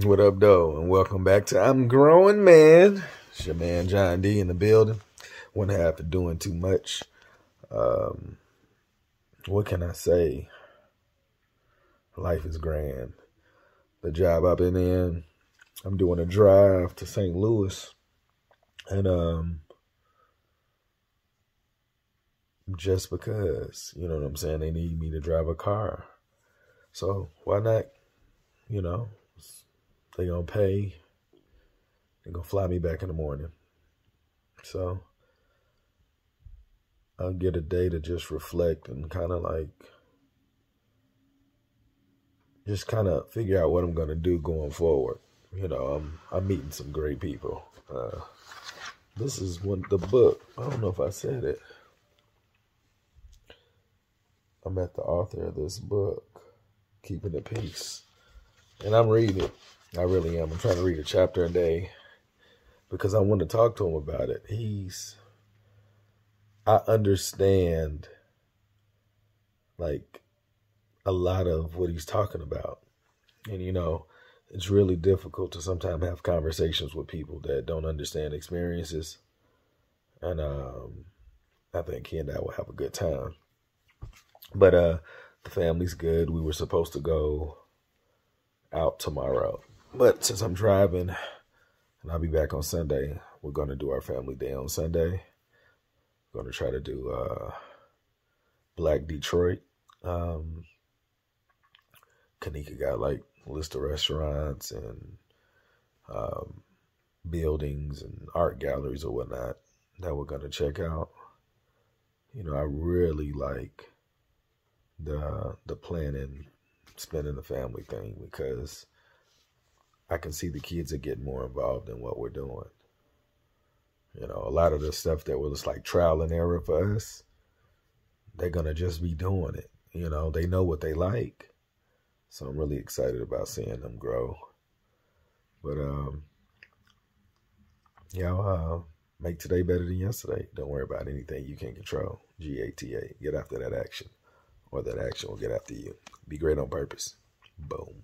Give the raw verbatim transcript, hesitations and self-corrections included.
What up, though? And welcome back to I'm Growing Man. It's your man, John D, in the building. One half of doing too much. Um, what can I say? Life is grand. The job I've been in, I'm doing a drive to Saint Louis. And um, just because, you know what I'm saying, they need me to drive a car. So why not, you know? They're going to pay. They're going to fly me back in the morning. So I'll get a day to just reflect and kind of like just kind of figure out what I'm going to do going forward. You know, I'm, I'm meeting some great people. Uh, this is one, the book. I don't know if I said it. I met the author of this book, Keeping the Peace. And I'm reading it. I really am. I'm trying to read a chapter a day because I want to talk to him about it. He's, I understand like a lot of what he's talking about. And, you know, it's really difficult to sometimes have conversations with people that don't understand experiences. And um, I think he and I will have a good time. But uh, the family's good. We were supposed to go out tomorrow, but since I'm driving and I'll be back on Sunday, we're going to do our family day on Sunday. We're going to try to do uh Black Detroit. um Kanika got like a list of restaurants and um buildings and art galleries or whatnot that we're going to check out. You know, I really like the the planning, spending the family thing, because I can see the kids are getting more involved in what we're doing. You know, a lot of the stuff that was like trial and error for us, they're going to just be doing it. You know, they know what they like. So I'm really excited about seeing them grow. But, um, y'all, uh, make today better than yesterday. Don't worry about anything you can't control. G A T A. Get after that action, or that action will get after you. Be great on purpose. Boom.